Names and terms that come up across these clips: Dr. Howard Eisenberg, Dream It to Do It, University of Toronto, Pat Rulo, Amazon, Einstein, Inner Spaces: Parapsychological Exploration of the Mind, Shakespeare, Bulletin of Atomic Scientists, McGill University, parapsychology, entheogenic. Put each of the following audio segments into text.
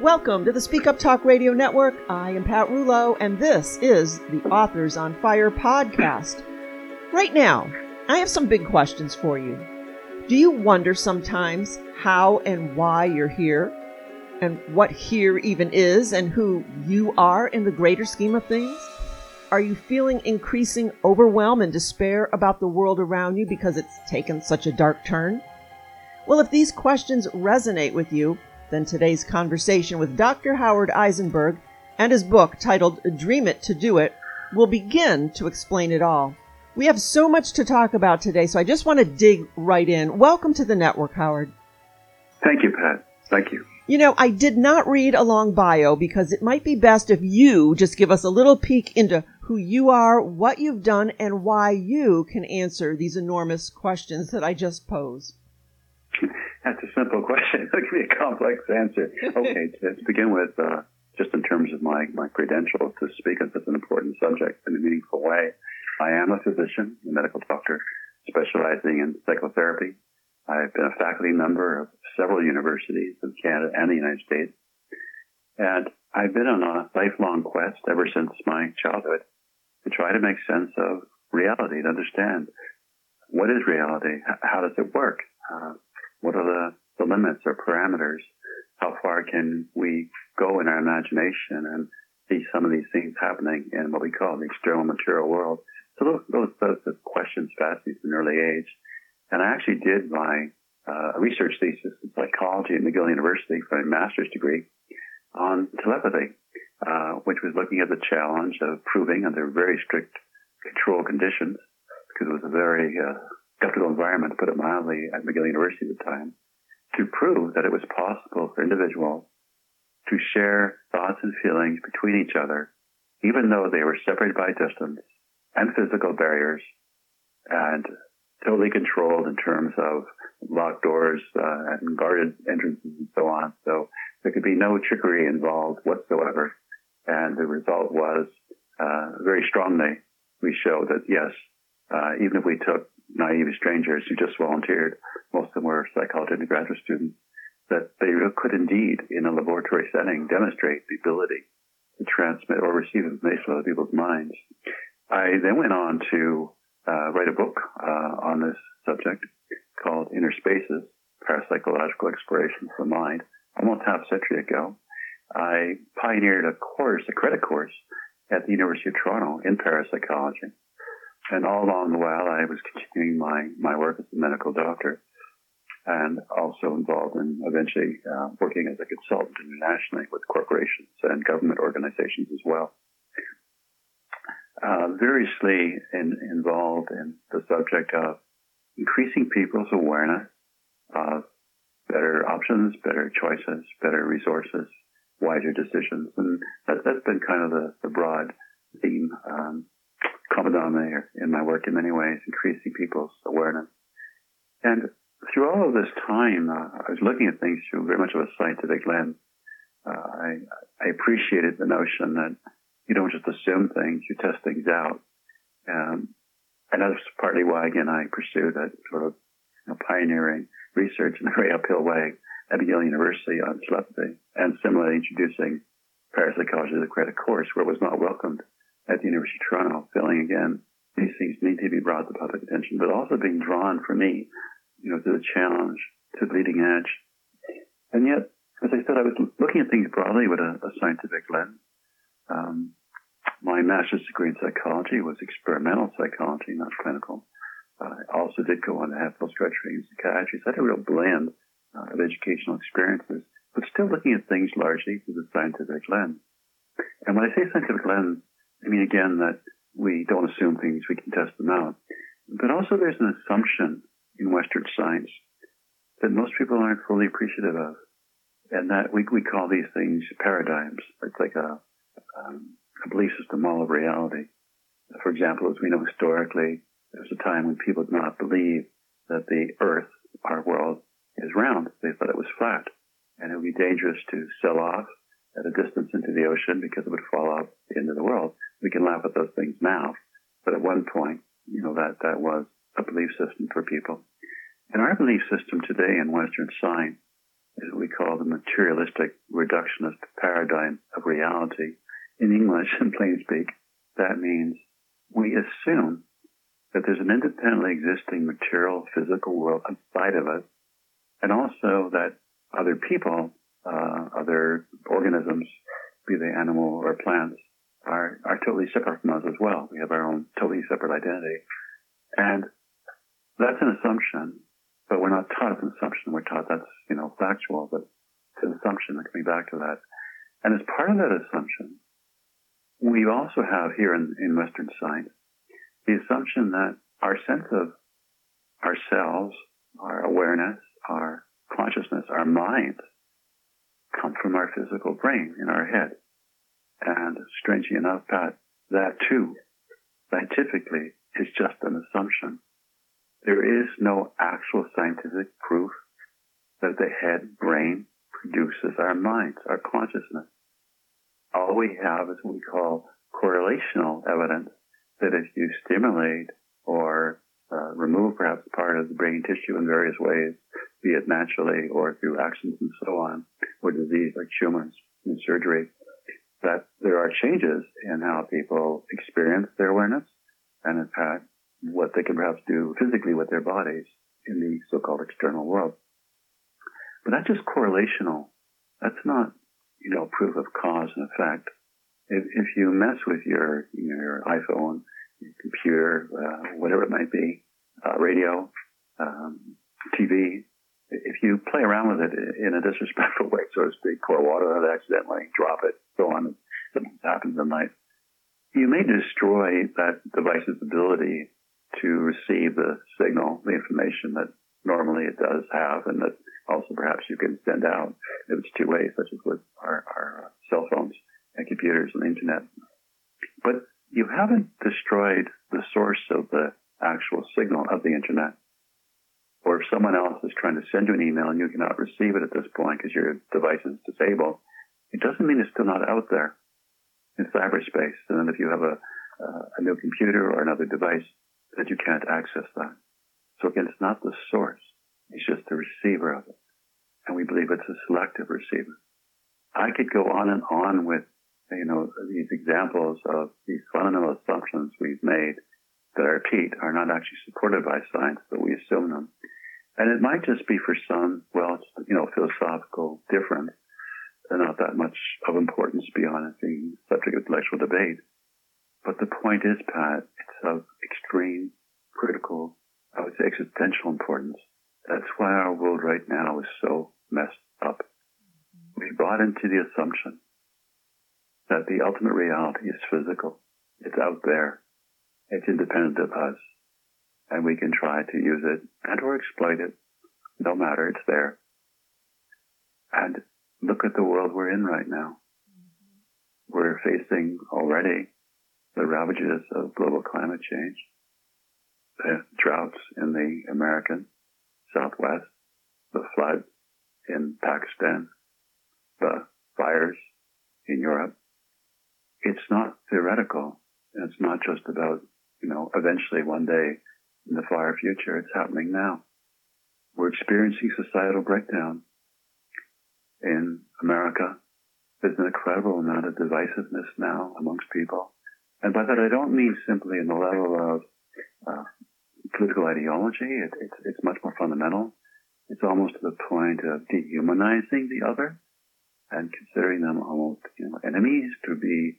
Welcome to the Speak Up Talk Radio Network. I am Pat Rulo, and this is the Authors on Fire podcast. Right now, I have some big questions for you. Do you wonder sometimes how and why you're here, and what here even is, and who you are in the greater scheme of things? Are you feeling increasing overwhelm and despair about the world around you because it's taken such a dark turn? Well, if these questions resonate with you, then today's conversation with Dr. Howard Eisenberg and his book titled Dream It to Do It will begin to explain it all. We have so much to talk about today, so I just want to dig right in. Welcome to the network, Howard. Thank you, Pat. Thank you. You know, I did not read a long bio because it might be best if you just give us a little peek into who you are, what you've done, and why you can answer these enormous questions that I just posed. That's a simple question. It could be a complex answer. Okay, let's begin with just in terms of my credentials to speak on such an important subject in a meaningful way. I am a physician, a medical doctor, specializing in psychotherapy. I've been a faculty member of several universities in Canada and the United States. And I've been on a lifelong quest ever since my childhood to try to make sense of reality, to understand what is reality, how does it work, what are the limits or parameters, how far can we go in our imagination and see some of these things happening in what we call the external material world. So those questions fascinated me from an early age. And I actually did my research thesis in psychology at McGill University for a master's degree on telepathy, which was looking at the challenge of proving under very strict control conditions, because it was a very skeptical environment, to put it mildly, at McGill University at the time, to prove that it was possible for individuals to share thoughts and feelings between each other, even though they were separated by distance and physical barriers, and totally controlled in terms of locked doors and guarded entrances and so on. So there could be no trickery involved whatsoever. And the result was very strongly we showed that, yes, even if we took naive strangers who just volunteered, most of them were psychology undergraduate students, that they could indeed, in a laboratory setting, demonstrate the ability to transmit or receive information from other people's minds. I then went on to write a book on this subject called Inner Spaces: Parapsychological Exploration of the Mind. Almost half a century ago, I pioneered a credit course at the University of Toronto in parapsychology. And all along the while, I was continuing my work as a medical doctor and also involved in eventually working as a consultant internationally with corporations and government organizations as well. Variously involved in the subject of increasing people's awareness of better options, better choices, better resources, wiser decisions. And that's been kind of the broad theme, common denominator in my work in many ways, increasing people's awareness. And through all of this time, I was looking at things through very much of a scientific lens. I appreciated the notion that you don't just assume things, you test things out. And that's partly why, again, I pursued that sort of pioneering research in a very uphill way at McGill University on telepathy, and similarly introducing parapsychology as a credit course where it was not welcomed at the University of Toronto, feeling, again, these things need to be brought to public attention, but also being drawn for me, to the challenge, to the leading edge. And yet, as I said, I was looking at things broadly with a scientific lens. My master's degree in psychology was experimental psychology, not clinical. I also did go on to have post-graduate in psychiatry, so I had a real blend of educational experiences, but still looking at things largely through the scientific lens. And when I say scientific lens, I mean, again, that we don't assume things, we can test them out. But also there's an assumption in Western science that most people aren't fully appreciative of, and that we call these things paradigms. It's like a belief system all of reality. For example, as we know historically, there was a time when people did not believe that the Earth, our world, is round. They thought it was flat, and it would be dangerous to sail off at a distance into the ocean because it would fall off the end of the world. We can laugh at those things now, but at one point, that was a belief system for people. And our belief system today in Western science is what we call the materialistic reductionist paradigm of reality. In English, in plain speak, that means we assume that there's an independently existing material, physical world outside of us, and also that other people, other organisms, be they animal or plants, are totally separate from us as well. We have our own totally separate identity. And that's an assumption, but we're not taught it's an assumption. We're taught that's, factual, but it's an assumption. I can be back to that. And as part of that assumption, we also have here in Western science the assumption that our sense of ourselves, our awareness, our consciousness, our mind, come from our physical brain in our head. And strangely enough, Pat, that too, scientifically, is just an assumption. There is no actual scientific proof that the head brain produces our minds, our consciousness. All we have is what we call correlational evidence that if you stimulate or remove perhaps part of the brain tissue in various ways, be it naturally or through actions and so on, or disease like tumors and surgery, that there are changes in how people experience their awareness and, in fact, what they can perhaps do physically with their bodies in the so-called external world. But that's just correlational. That's not, proof of cause and effect. If you mess with your iPhone, your computer, whatever it might be, radio, TV, if you play around with it in a disrespectful way, so to speak, pour water on it accidentally, drop it, so on, something happens in life, you may destroy that device's ability to receive the signal, the information that normally it does have, and that also perhaps you can send out if it's two ways, such as with our cell phones and computers and the internet. But you haven't destroyed the source of the actual signal of the internet. Or if someone else is trying to send you an email and you cannot receive it at this point because your device is disabled, it doesn't mean it's still not out there in cyberspace. And then if you have a new computer or another device, that you can't access that. So again, it's not the source. It's just the receiver of it. And we believe it's a selective receiver. I could go on and on with, these examples of these fundamental assumptions we've made that, I repeat, are not actually supported by science, but we assume them. And it might just be for some, philosophical difference. They're not that much of importance beyond the subject of intellectual debate. But the point is, Pat, it's of extreme, critical, I would say existential importance. That's why our world right now is so messed up. We bought into the assumption that the ultimate reality is physical. It's out there. It's independent of us. And we can try to use it and or exploit it. No matter, it's there. And look at the world we're in right now. We're facing already the ravages of global climate change, the droughts in the American Southwest, the floods in Pakistan, the fires in Europe. It's not theoretical. And it's not just about, eventually one day in the far future. It's happening now. We're experiencing societal breakdown. In America, there's an incredible amount of divisiveness now amongst people. And by that, I don't mean simply in the level of political ideology. It's much more fundamental. It's almost to the point of dehumanizing the other and considering them almost enemies to be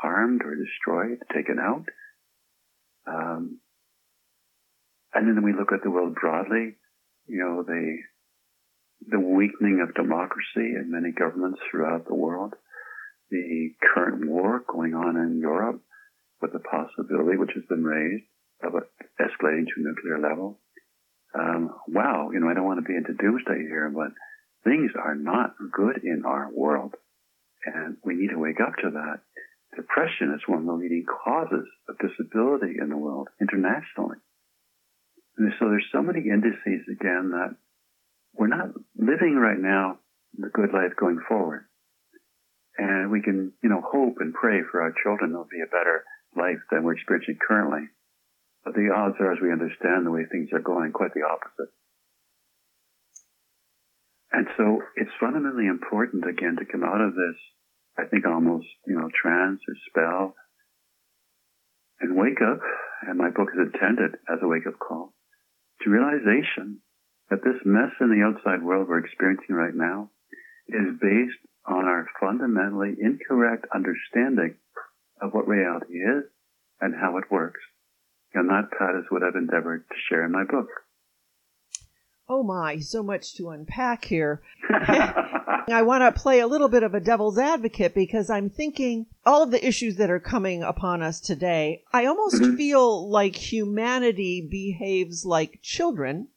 harmed or destroyed, taken out. And then we look at the world broadly, the weakening of democracy in many governments throughout the world, the current war going on in Europe with the possibility, which has been raised, of escalating to a nuclear level. I don't want to be into doomsday here, but things are not good in our world, and we need to wake up to that. Depression is one of the leading causes of disability in the world, internationally. And so there's so many indices, again, that we're not living right now the good life going forward. And we can, hope and pray for our children there'll be a better life than we're experiencing currently. But the odds are, as we understand the way things are going, quite the opposite. And so it's fundamentally important, again, to come out of this, I think almost, trance or spell, and wake up, and my book is intended as a wake-up call, to realization that this mess in the outside world we're experiencing right now is based on our fundamentally incorrect understanding of what reality is and how it works. And that, Pat, is what I've endeavored to share in my book. Oh my, so much to unpack here. I want to play a little bit of a devil's advocate because I'm thinking all of the issues that are coming upon us today, I almost feel like humanity behaves like children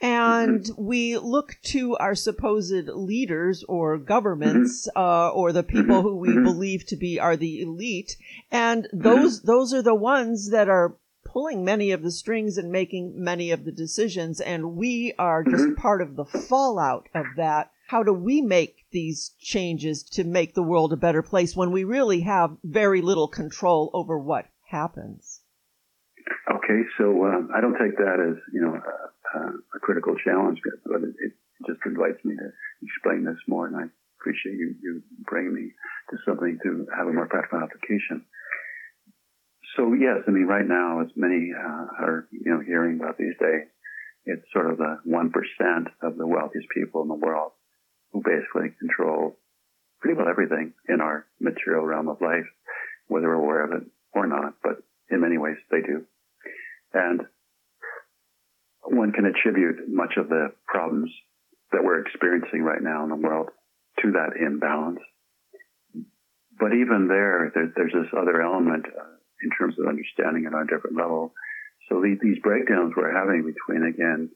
and we look to our supposed leaders or governments or the people who we believe to be are the elite. And those are the ones that are pulling many of the strings and making many of the decisions, and we are just part of the fallout of that. How do we make these changes to make the world a better place when we really have very little control over what happens? Okay, so I don't take that as a critical challenge, but it just invites me to explain this more, and I appreciate you bringing me to something to have a more practical application. So yes, I mean, right now, as many are hearing about these days, it's sort of the 1% of the wealthiest people in the world who basically control pretty well everything in our material realm of life, whether we're aware of it or not, but in many ways they do. And one can attribute much of the problems that we're experiencing right now in the world to that imbalance. But even there's this other element in terms of understanding at our different level. So these breakdowns we're having between, again,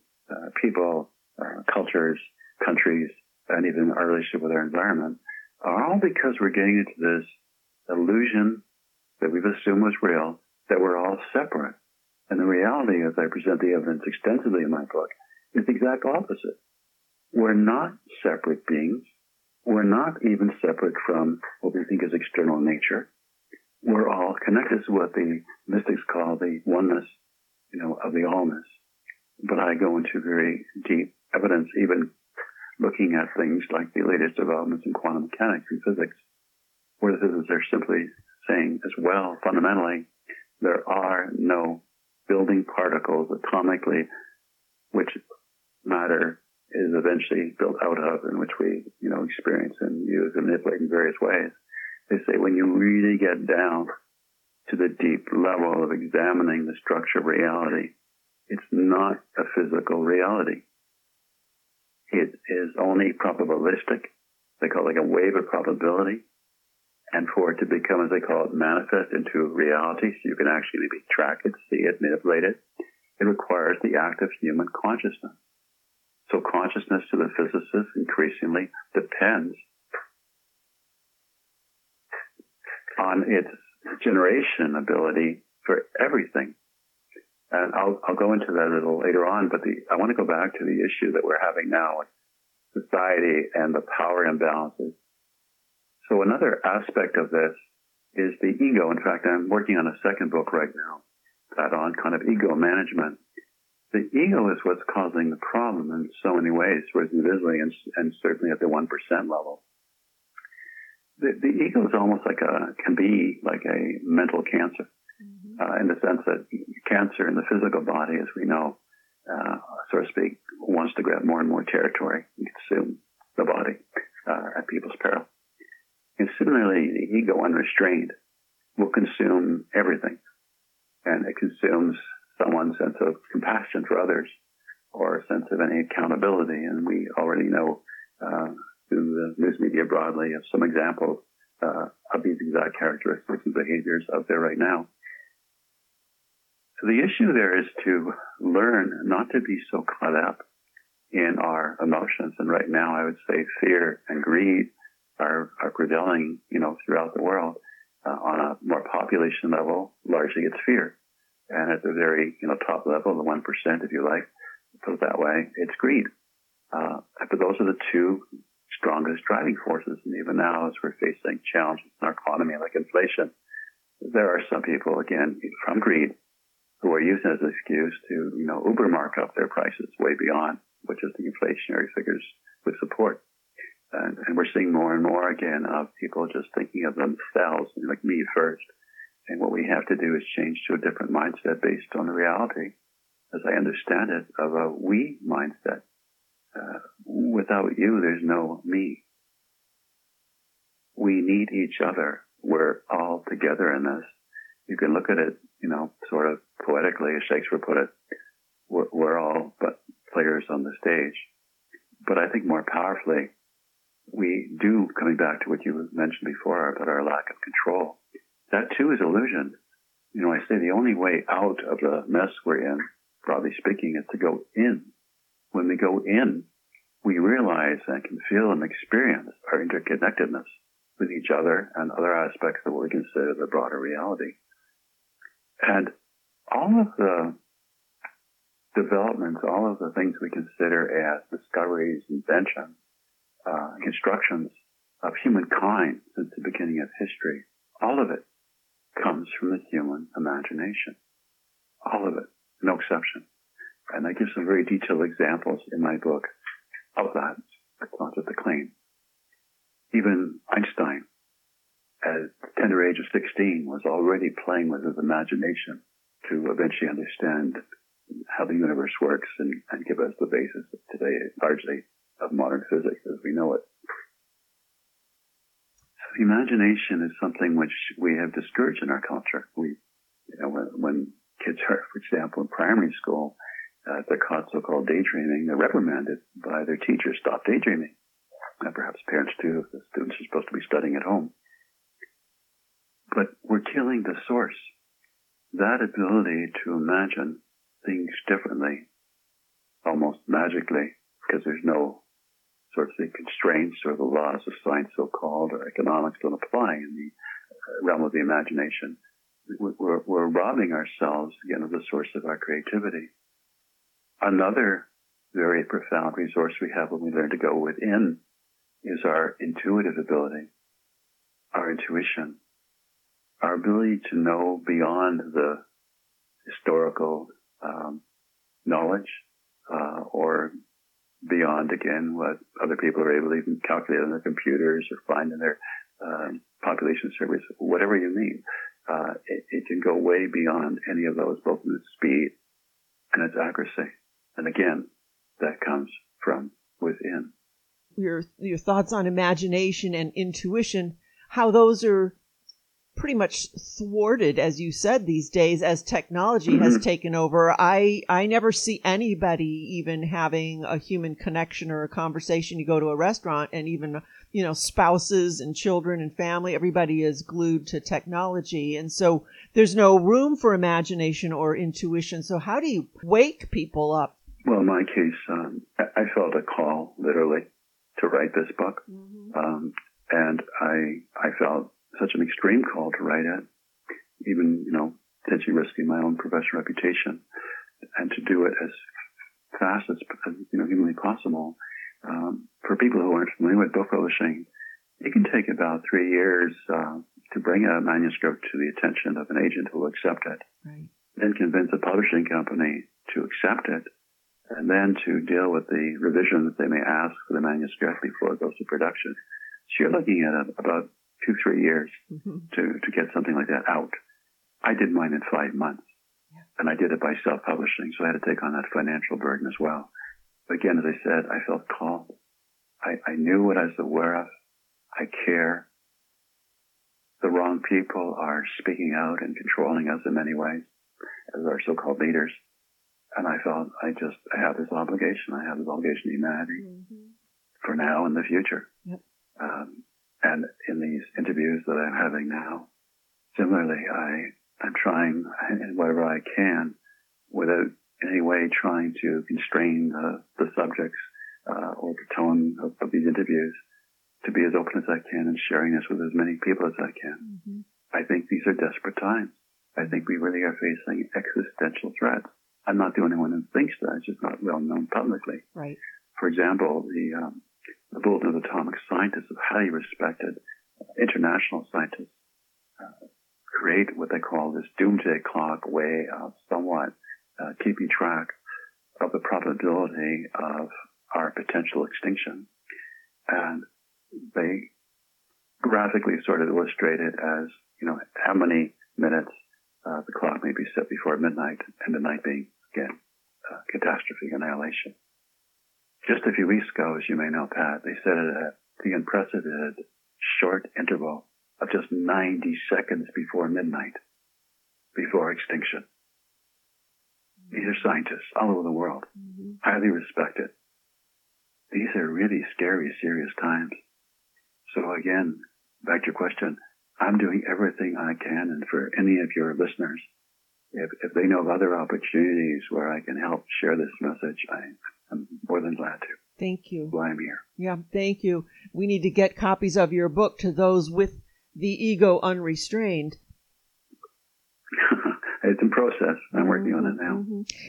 people, cultures, countries, and even our relationship with our environment are all because we're getting into this illusion that we've assumed was real, that we're all separate. And the reality, as I present the evidence extensively in my book, is the exact opposite. We're not separate beings. We're not even separate from what we think is external nature. We're all connected to what the mystics call the oneness, of the allness. But I go into very deep evidence, even looking at things like the latest developments in quantum mechanics and physics, where the physicists are simply saying as well, fundamentally, there are no building particles atomically, which matter is eventually built out of and which we, experience and use and manipulate in various ways. They say when you really get down to the deep level of examining the structure of reality, it's not a physical reality. It is only probabilistic. They call it like a wave of probability. And for it to become, as they call it, manifest into reality, so you can actually maybe track it, see it, manipulate it, it requires the act of human consciousness. So consciousness to the physicist increasingly depends on its generation ability for everything. And I'll go into that a little later on, but I want to go back to the issue that we're having now in society and the power imbalances. So another aspect of this is the ego. In fact, I'm working on a second book right now on kind of ego management. The ego is what's causing the problem in so many ways, both individually and certainly at the 1% level. The ego is almost can be like a mental cancer, in the sense that cancer in the physical body, as we know, so to speak, wants to grab more and more territory and consume the body at people's peril. And similarly, the ego unrestrained will consume everything, and it consumes someone's sense of compassion for others or a sense of any accountability. And we already know through the news media broadly of some examples of these exact characteristics and behaviors out there right now. So the issue there is to learn not to be so caught up in our emotions. And right now, I would say fear and greed are prevailing, throughout the world on a more population level. Largely, it's fear. And at the very, top level, the 1%, if you like, put it that way, it's greed. But those are the two strongest driving forces. And even now, as we're facing challenges in our economy, like inflation, there are some people, again, from greed, who are using it as an excuse to, uber mark up their prices way beyond, which is the inflationary figures with support. And we're seeing more and more again of people just thinking of themselves, like me first. And what we have to do is change to a different mindset based on the reality, as I understand it, of a we mindset. Without you, there's no me. We need each other. We're all together in this. You can look at it, sort of poetically, as Shakespeare put it, we're all but players on the stage. But I think more powerfully, we do, coming back to what you mentioned before about our lack of control, that too is illusion. I say the only way out of the mess we're in, broadly speaking, is to go in. When we go in, we realize and can feel and experience our interconnectedness with each other and other aspects of what we consider the broader reality. And all of the developments, all of the things we consider as discoveries, inventions, constructions of humankind since the beginning of history, all of it comes from the human imagination. All of it, no exception. And I give some very detailed examples in my book of that. It's not just a claim. Even Einstein, at the tender age of 16, was already playing with his imagination to eventually understand how the universe works and give us the basis of today, largely, of modern physics as we know it. So the imagination is something which we have discouraged in our culture. We, when kids are, for example, in primary school, if they're caught so-called daydreaming, they're reprimanded by their teachers, stop daydreaming. Perhaps parents too, if the students are supposed to be studying at home. But we're killing the source. That ability to imagine things differently, almost magically, because there's no sort of constraints or the laws of science, so-called, or economics don't apply in the realm of the imagination. We're robbing ourselves, again, of the source of our creativity. Another very profound resource we have when we learn to go within is our intuitive ability, our intuition, our ability to know beyond the historical knowledge or beyond, again, what other people are able to even calculate on their computers or find in their population surveys, whatever you need. It can go way beyond any of those, both in its speed and its accuracy. And again, that comes from within. Your thoughts on imagination and intuition, how those are pretty much thwarted, as you said, these days as technology mm-hmm. has taken over. I never see anybody even having a human connection or a conversation. You go to a restaurant and even, spouses and children and family, everybody is glued to technology. And so there's no room for imagination or intuition. So how do you wake people up? Well, in my case, I felt a call, literally, to write this book. Mm-hmm. And I felt such an extreme call to write it, even, potentially risking my own professional reputation, and to do it as fast as, humanly possible. For people who aren't familiar with book publishing, it can take about 3 years to bring a manuscript to the attention of an agent who will accept it, right. Then convince a publishing company to accept it, and then to deal with the revision that they may ask for the manuscript before it goes to production. So you're looking at about 2-3 years mm-hmm. to get something like that out. I did mine in 5 months, and I did it by self-publishing, so I had to take on that financial burden as well. But again, as I said, I felt called. I knew what I was aware of. I care. The wrong people are speaking out and controlling us in many ways, as our so-called leaders. And I felt I have this obligation. I have this obligation to humanity mm-hmm. for now and the future. Yep. And in these interviews that I'm having now, similarly, I'm trying in whatever I can, without in any way trying to constrain the subjects or the tone of these interviews, to be as open as I can and sharing this with as many people as I can. Mm-hmm. I think these are desperate times. I think we really are facing existential threats. I'm not the only one who thinks that. It's just not well known publicly. Right. For example, the Bulletin of Atomic Scientists, of highly respected international scientists, create what they call this doomsday clock way of somewhat keeping track of the probability of our potential extinction they graphically sort of illustrate it as, you know, how many minutes the clock may be set before midnight, and midnight being, again, catastrophe, annihilation. Just a few weeks ago, as you may know, Pat, they set it at the unprecedented short interval of just 90 seconds before midnight, before extinction. These are scientists all over the world, highly respected. These are really scary, serious times. So again, back to your question, I'm doing everything I can, and for any of your listeners, if they know of other opportunities where I can help share this message, I'm more than glad to. Thank you. Why I'm here. Yeah, thank you. We need to get copies of your book to those with the ego unrestrained. It's in process. I'm working on it now.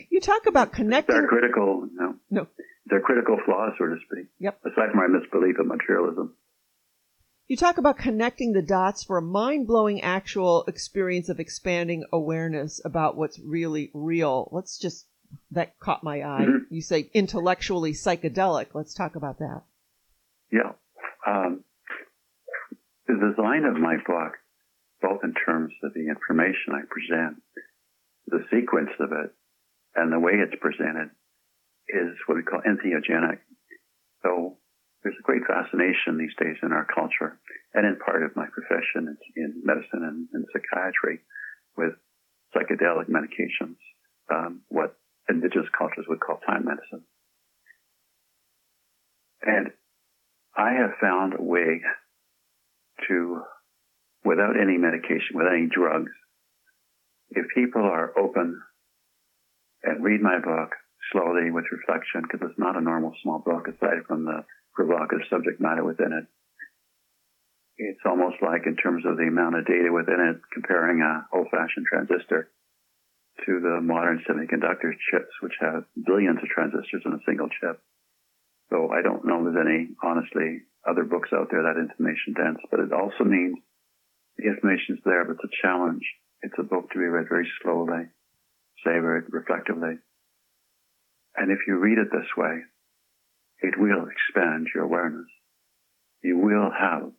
You talk about connecting. They're critical. No. They're critical flaws, so to speak. Yep. Aside from my misbelief in materialism. You talk about connecting the dots for a mind-blowing actual experience of expanding awareness about what's really real. That caught my eye. You say intellectually psychedelic. Let's talk about that. Yeah. The design of my book, both in terms of the information I present, the sequence of it, and the way it's presented, is what we call entheogenic. So there's a great fascination these days in our culture, and in part of my profession, it's in medicine and psychiatry, with psychedelic medications, what indigenous cultures would call time medicine. And I have found a way to, without any medication, without any drugs, if people are open and read my book slowly with reflection, because it's not a normal small book aside from the provocative subject matter within it, it's almost like, in terms of the amount of data within it, comparing an old-fashioned transistor to the modern semiconductor chips, which have billions of transistors in a single chip. So I don't know there's any, honestly, other books out there that information dense, but it also means the information's there, but it's a challenge. It's a book to be read very slowly, savor it reflectively. And if you read it this way, it will expand your awareness. You will have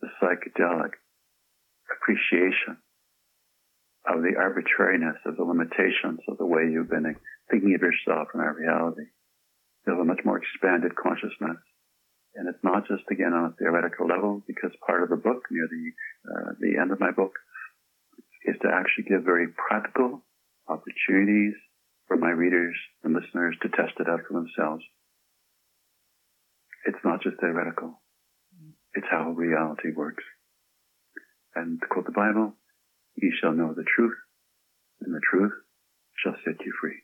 the psychedelic appreciation of the arbitrariness, of the limitations of the way you've been thinking of yourself and our reality. You have a much more expanded consciousness. And it's not just, again, on a theoretical level, because part of the book, near the end of my book, is to actually give very practical opportunities for my readers and listeners to test it out for themselves. It's not just theoretical. It's how reality works. And to quote the Bible, "Ye shall know the truth, and the truth shall set you free."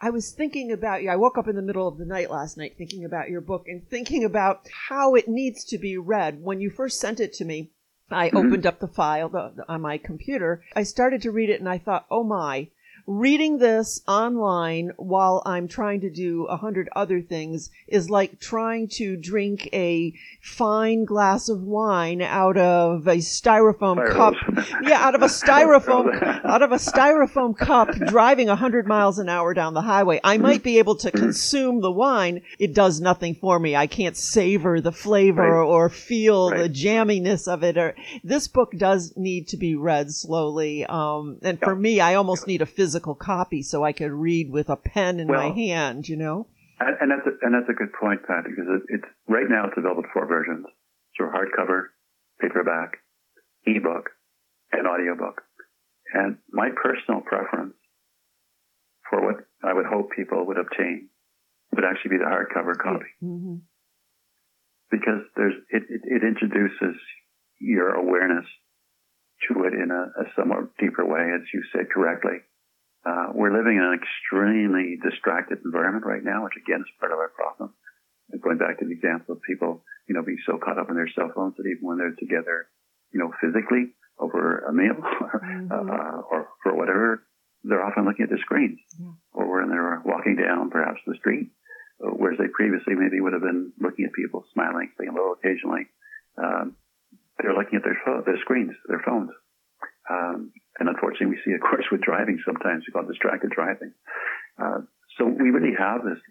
I was thinking about you. I woke up in the middle of the night last night thinking about your book and thinking about how it needs to be read. When you first sent it to me, I opened up the file on my computer. I started to read it, and I thought, oh my, reading this online while I'm trying to do 100 other things is like trying to drink a fine glass of wine out of a styrofoam cup. Yeah, out of a styrofoam cup, driving 100 miles an hour down the highway. I might be able to consume the wine. It does nothing for me. I can't savor the flavor or feel the jamminess of it. Or this book does need to be read slowly. And for me, I almost need a physical copy so I could read with a pen in my hand, you know? And that's a good point, Pat, because it's right now it's available in 4 versions. So hardcover, paperback, ebook, and audiobook. And my personal preference for what I would hope people would obtain would actually be the hardcover copy. Because it introduces your awareness to it in a somewhat deeper way, as you said correctly. We're living in an extremely distracted environment right now, which again is part of our problem. And going back to the example of people, you know, being so caught up in their cell phones that even when they're together, you know, physically over a meal or for whatever, they're often looking at the screens or when they're walking down perhaps the street, whereas they previously maybe would have been looking at people, smiling, saying hello occasionally. They're looking at their screens, their phones. And unfortunately, we see, of course, with driving sometimes, we call it distracted driving. So we really have this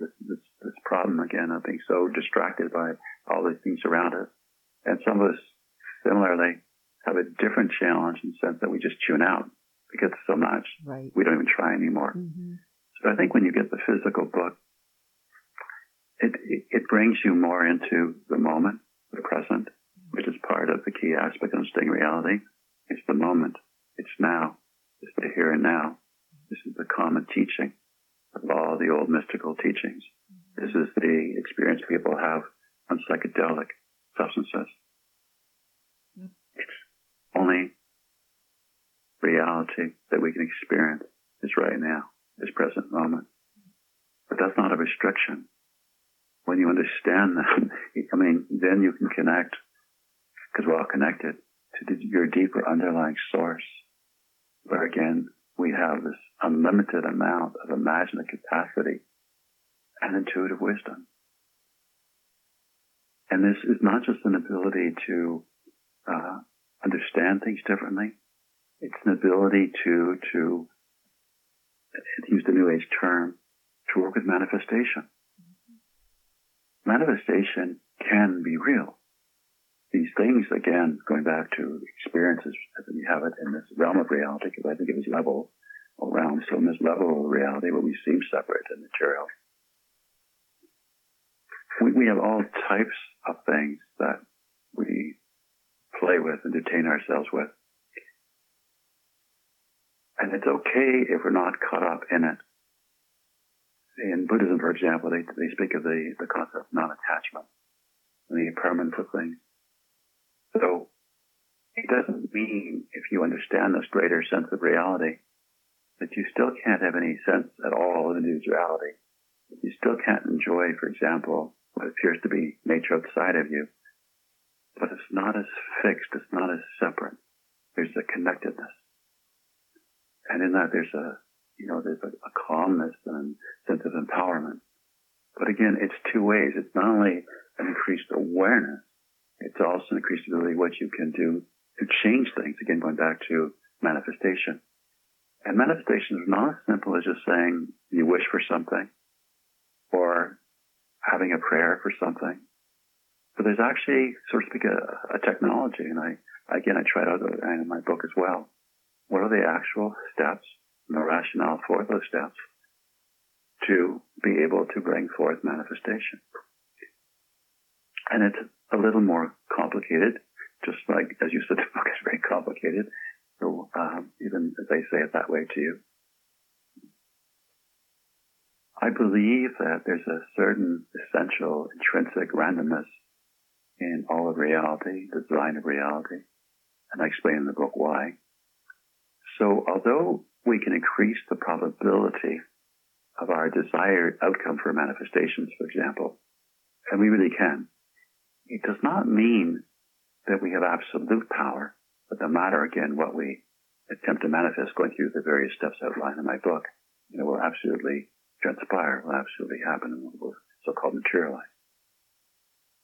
problem again of being so distracted by all these things around us. And some of us similarly have a different challenge in the sense that we just tune out because so much, right, we don't even try anymore. Mm-hmm. So I think when you get the physical book, it brings you more into the moment, the present, which is part of the key aspect of understanding reality. It's the moment. It's now. It's the here and now. This is the common teaching of all the old mystical teachings. This is the experience people have on psychedelic substances. It's only reality that we can experience is right now, this present moment. But that's not a restriction. When you understand that, I mean, then you can connect, because we're all connected, to your deeper underlying source, where again, we have this unlimited amount of imaginative capacity and intuitive wisdom. And this is not just an ability to understand things differently. It's an ability to use the New Age term, to work with manifestation. Manifestation can be real. These things, again, going back to experiences, we have it in this realm of reality, because I think it was level or realm. So in this level of reality where we seem separate and material, we have all types of things that we play with and entertain ourselves with. And it's okay if we're not caught up in it. In Buddhism, for example, they speak of the concept of non-attachment and the impermanence of things. So it doesn't mean if you understand this greater sense of reality that you still can't have any sense at all of individuality. You still can't enjoy, for example, what appears to be nature outside of you. But it's not as fixed. It's not as separate. There's a connectedness. And in that there's a calmness and sense of empowerment. But again, it's two ways. It's not only an increased awareness, it's also an increased ability what you can do to change things. Again, going back to manifestation. And manifestation is not as simple as just saying you wish for something or having a prayer for something. But there's actually, so to speak, a technology. And I tried out in my book as well. What are the actual steps and the rationale for those steps to be able to bring forth manifestation? And it's a little more complicated, just like, as you said, the book is very complicated. So even as I say it that way to you, I believe that there's a certain essential intrinsic randomness in all of reality, the design of reality, and I explain in the book why. So although we can increase the probability of our desired outcome for manifestations, for example, and we really can, it does not mean that we have absolute power, but no matter, again, what we attempt to manifest going through the various steps outlined in my book, it will absolutely transpire, will absolutely happen, and will so-called materialize.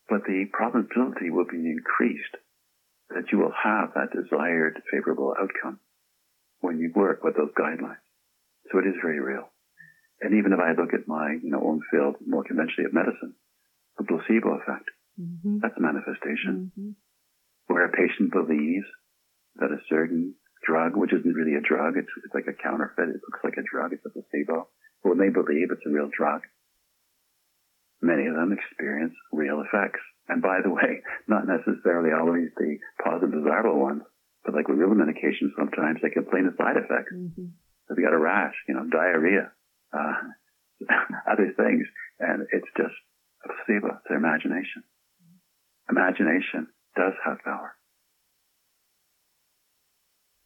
But the probability will be increased that you will have that desired favorable outcome when you work with those guidelines. So it is very real. And even if I look at my own field more conventionally of medicine, the placebo effect, mm-hmm, that's a manifestation, mm-hmm, where a patient believes that a certain drug, which isn't really a drug, it's like a counterfeit, it looks like a drug, it's a placebo, but when they believe it's a real drug, many of them experience real effects. And by the way, not necessarily always the positive, desirable ones, but like with real medications, sometimes they complain of side effects. Mm-hmm. They've got a rash, diarrhea, other things. And it's just a placebo. It's their imagination. Mm-hmm. Imagination does have power.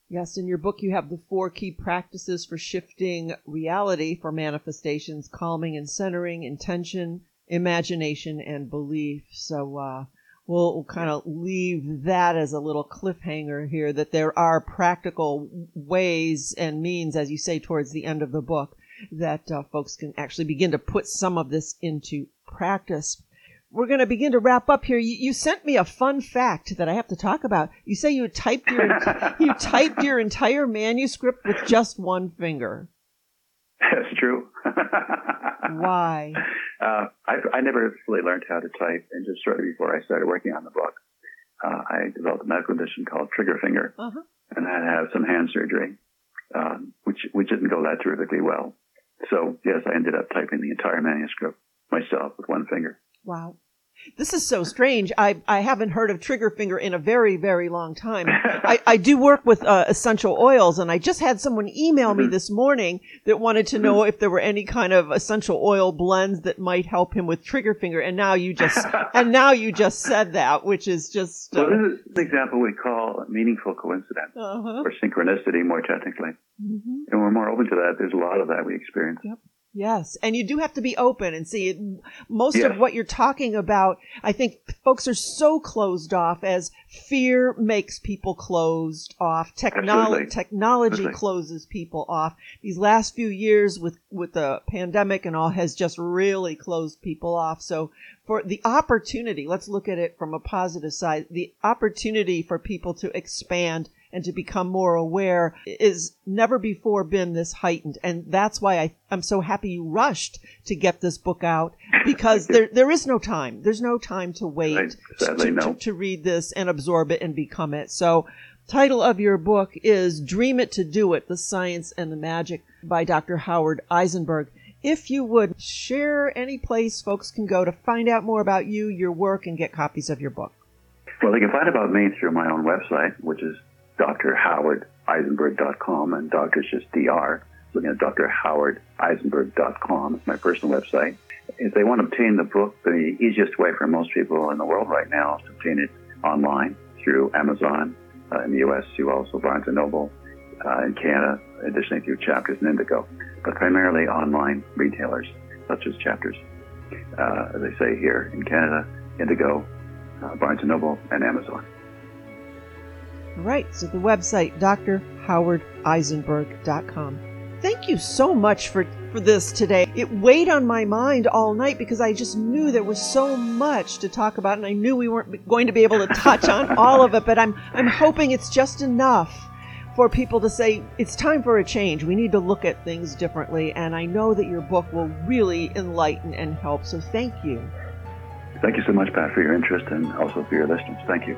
Yes, in your book you have the 4 key practices for shifting reality for manifestations: calming and centering, intention, imagination, and belief. So we'll kind of leave that as a little cliffhanger here, that there are practical ways and means, as you say, towards the end of the book, that folks can actually begin to put some of this into practice. We're going to begin to wrap up here. You sent me a fun fact that I have to talk about. You say you typed your you typed your entire manuscript with just one finger. That's true. Why? I never really learned how to type, and just shortly before I started working on the book, I developed a medical condition called trigger finger, and I had to have some hand surgery, which didn't go that terrifically well. So, yes, I ended up typing the entire manuscript myself with one finger. Wow. This is so strange. I haven't heard of trigger finger in a very, very long time. I do work with essential oils, and I just had someone email me this morning that wanted to know if there were any kind of essential oil blends that might help him with trigger finger. And now you just said that, which is just well, this is an example we call meaningful coincidence or synchronicity, more technically. And we're more open to that. There's a lot of that we experience. Yep. Yes. And you do have to be open and see it. Most of what you're talking about, I think folks are so closed off, as fear makes people closed off. Technology closes people off. These last few years with the pandemic and all has just really closed people off. So for the opportunity, let's look at it from a positive side, the opportunity for people to expand and to become more aware is never before been this heightened. And that's why I'm so happy you rushed to get this book out, because there is no time. There's no time to wait to read this and absorb it and become it. So title of your book is Dream It to Do It, The Science and the Magic by Dr. Howard Eisenberg. If you would share any place folks can go to find out more about you, your work, and get copies of your book. Well, they can find about me through my own website, which is drhowardeisenberg.com, and Dr. is just DR. So again, drhowardeisenberg.com is my personal website. If they want to obtain the book, the easiest way for most people in the world right now is to obtain it online through Amazon. In the U.S., you also Barnes & Noble. In Canada, additionally through Chapters and Indigo, but primarily online retailers such as Chapters. As I say here in Canada, Indigo, Barnes & Noble, and Amazon. Right, so the website, drhowardeisenberg.com. Thank you so much for this today. It weighed on my mind all night because I just knew there was so much to talk about, and I knew we weren't going to be able to touch on all of it, but I'm hoping it's just enough for people to say, it's time for a change. We need to look at things differently, and I know that your book will really enlighten and help, so thank you. Thank you so much, Pat, for your interest and also for your listeners. Thank you.